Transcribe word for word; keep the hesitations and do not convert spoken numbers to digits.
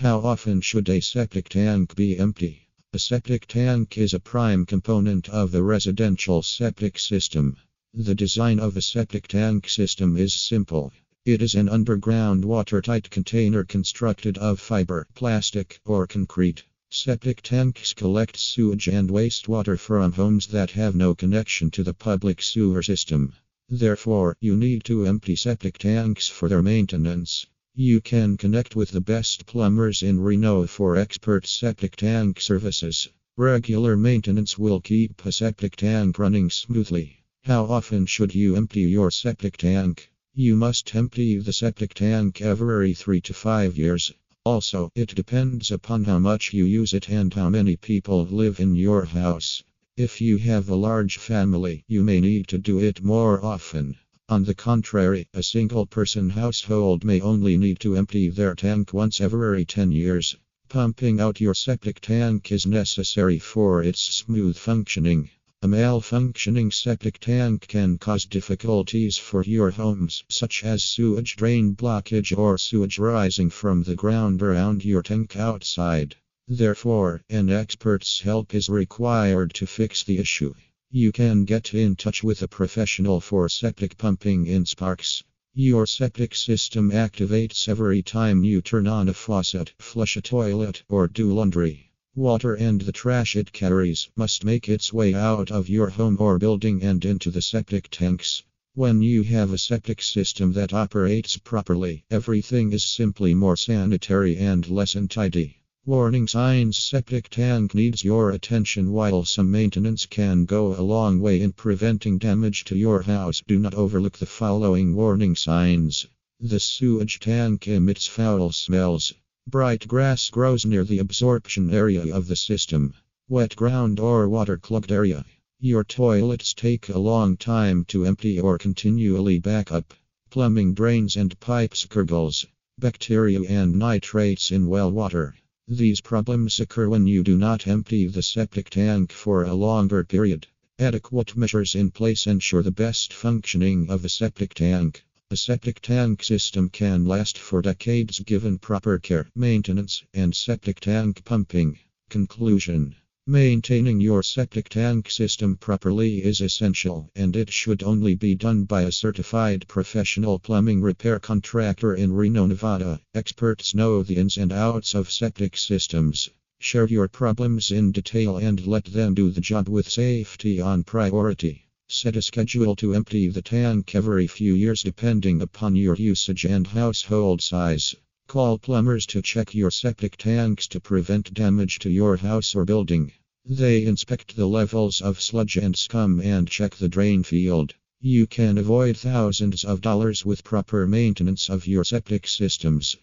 How often should a septic tank be empty? A septic tank is a prime component of the residential septic system. The design of a septic tank system is simple. It is an underground watertight container constructed of fiber, plastic, or concrete. Septic tanks collect sewage and wastewater from homes that have no connection to the public sewer system. Therefore, you need to empty septic tanks for their maintenance. You can connect with the best plumbers in Reno for expert septic tank services. Regular maintenance will keep a septic tank running smoothly. How often should you empty your septic tank? You must empty the septic tank every three to five years. Also, it depends upon how much you use it and how many people live in your house. If you have a large family, you may need to do it more often. On the contrary, a single-person household may only need to empty their tank once every ten years. Pumping out your septic tank is necessary for its smooth functioning. A malfunctioning septic tank can cause difficulties for your homes, such as sewage drain blockage or sewage rising from the ground around your tank outside. Therefore, an expert's help is required to fix the issue. You can get in touch with a professional for septic pumping in Sparks. Your septic system activates every time you turn on a faucet, flush a toilet, or do laundry. Water and the trash it carries must make its way out of your home or building and into the septic tanks. When you have a septic system that operates properly, everything is simply more sanitary and less untidy. Warning signs: septic tank needs your attention. While some maintenance can go a long way in preventing damage to your house, do not overlook the following warning signs. The sewage tank emits foul smells. Bright grass grows near the absorption area of the system. Wet ground or water-clogged area. Your toilets take a long time to empty or continually back up. Plumbing drains and pipes gurgles. Bacteria and nitrates in well water. These problems occur when you do not empty the septic tank for a longer period. Adequate measures in place ensure the best functioning of a septic tank. A septic tank system can last for decades given proper care, maintenance, and septic tank pumping. Conclusion: maintaining your septic tank system properly is essential, and it should only be done by a certified professional plumbing repair contractor in Reno, Nevada. Experts know the ins and outs of septic systems. Share your problems in detail and let them do the job with safety on priority. Set a schedule to empty the tank every few years depending upon your usage and household size. Call plumbers to check your septic tanks to prevent damage to your house or building. They inspect the levels of sludge and scum and check the drain field. You can avoid thousands of dollars with proper maintenance of your septic systems.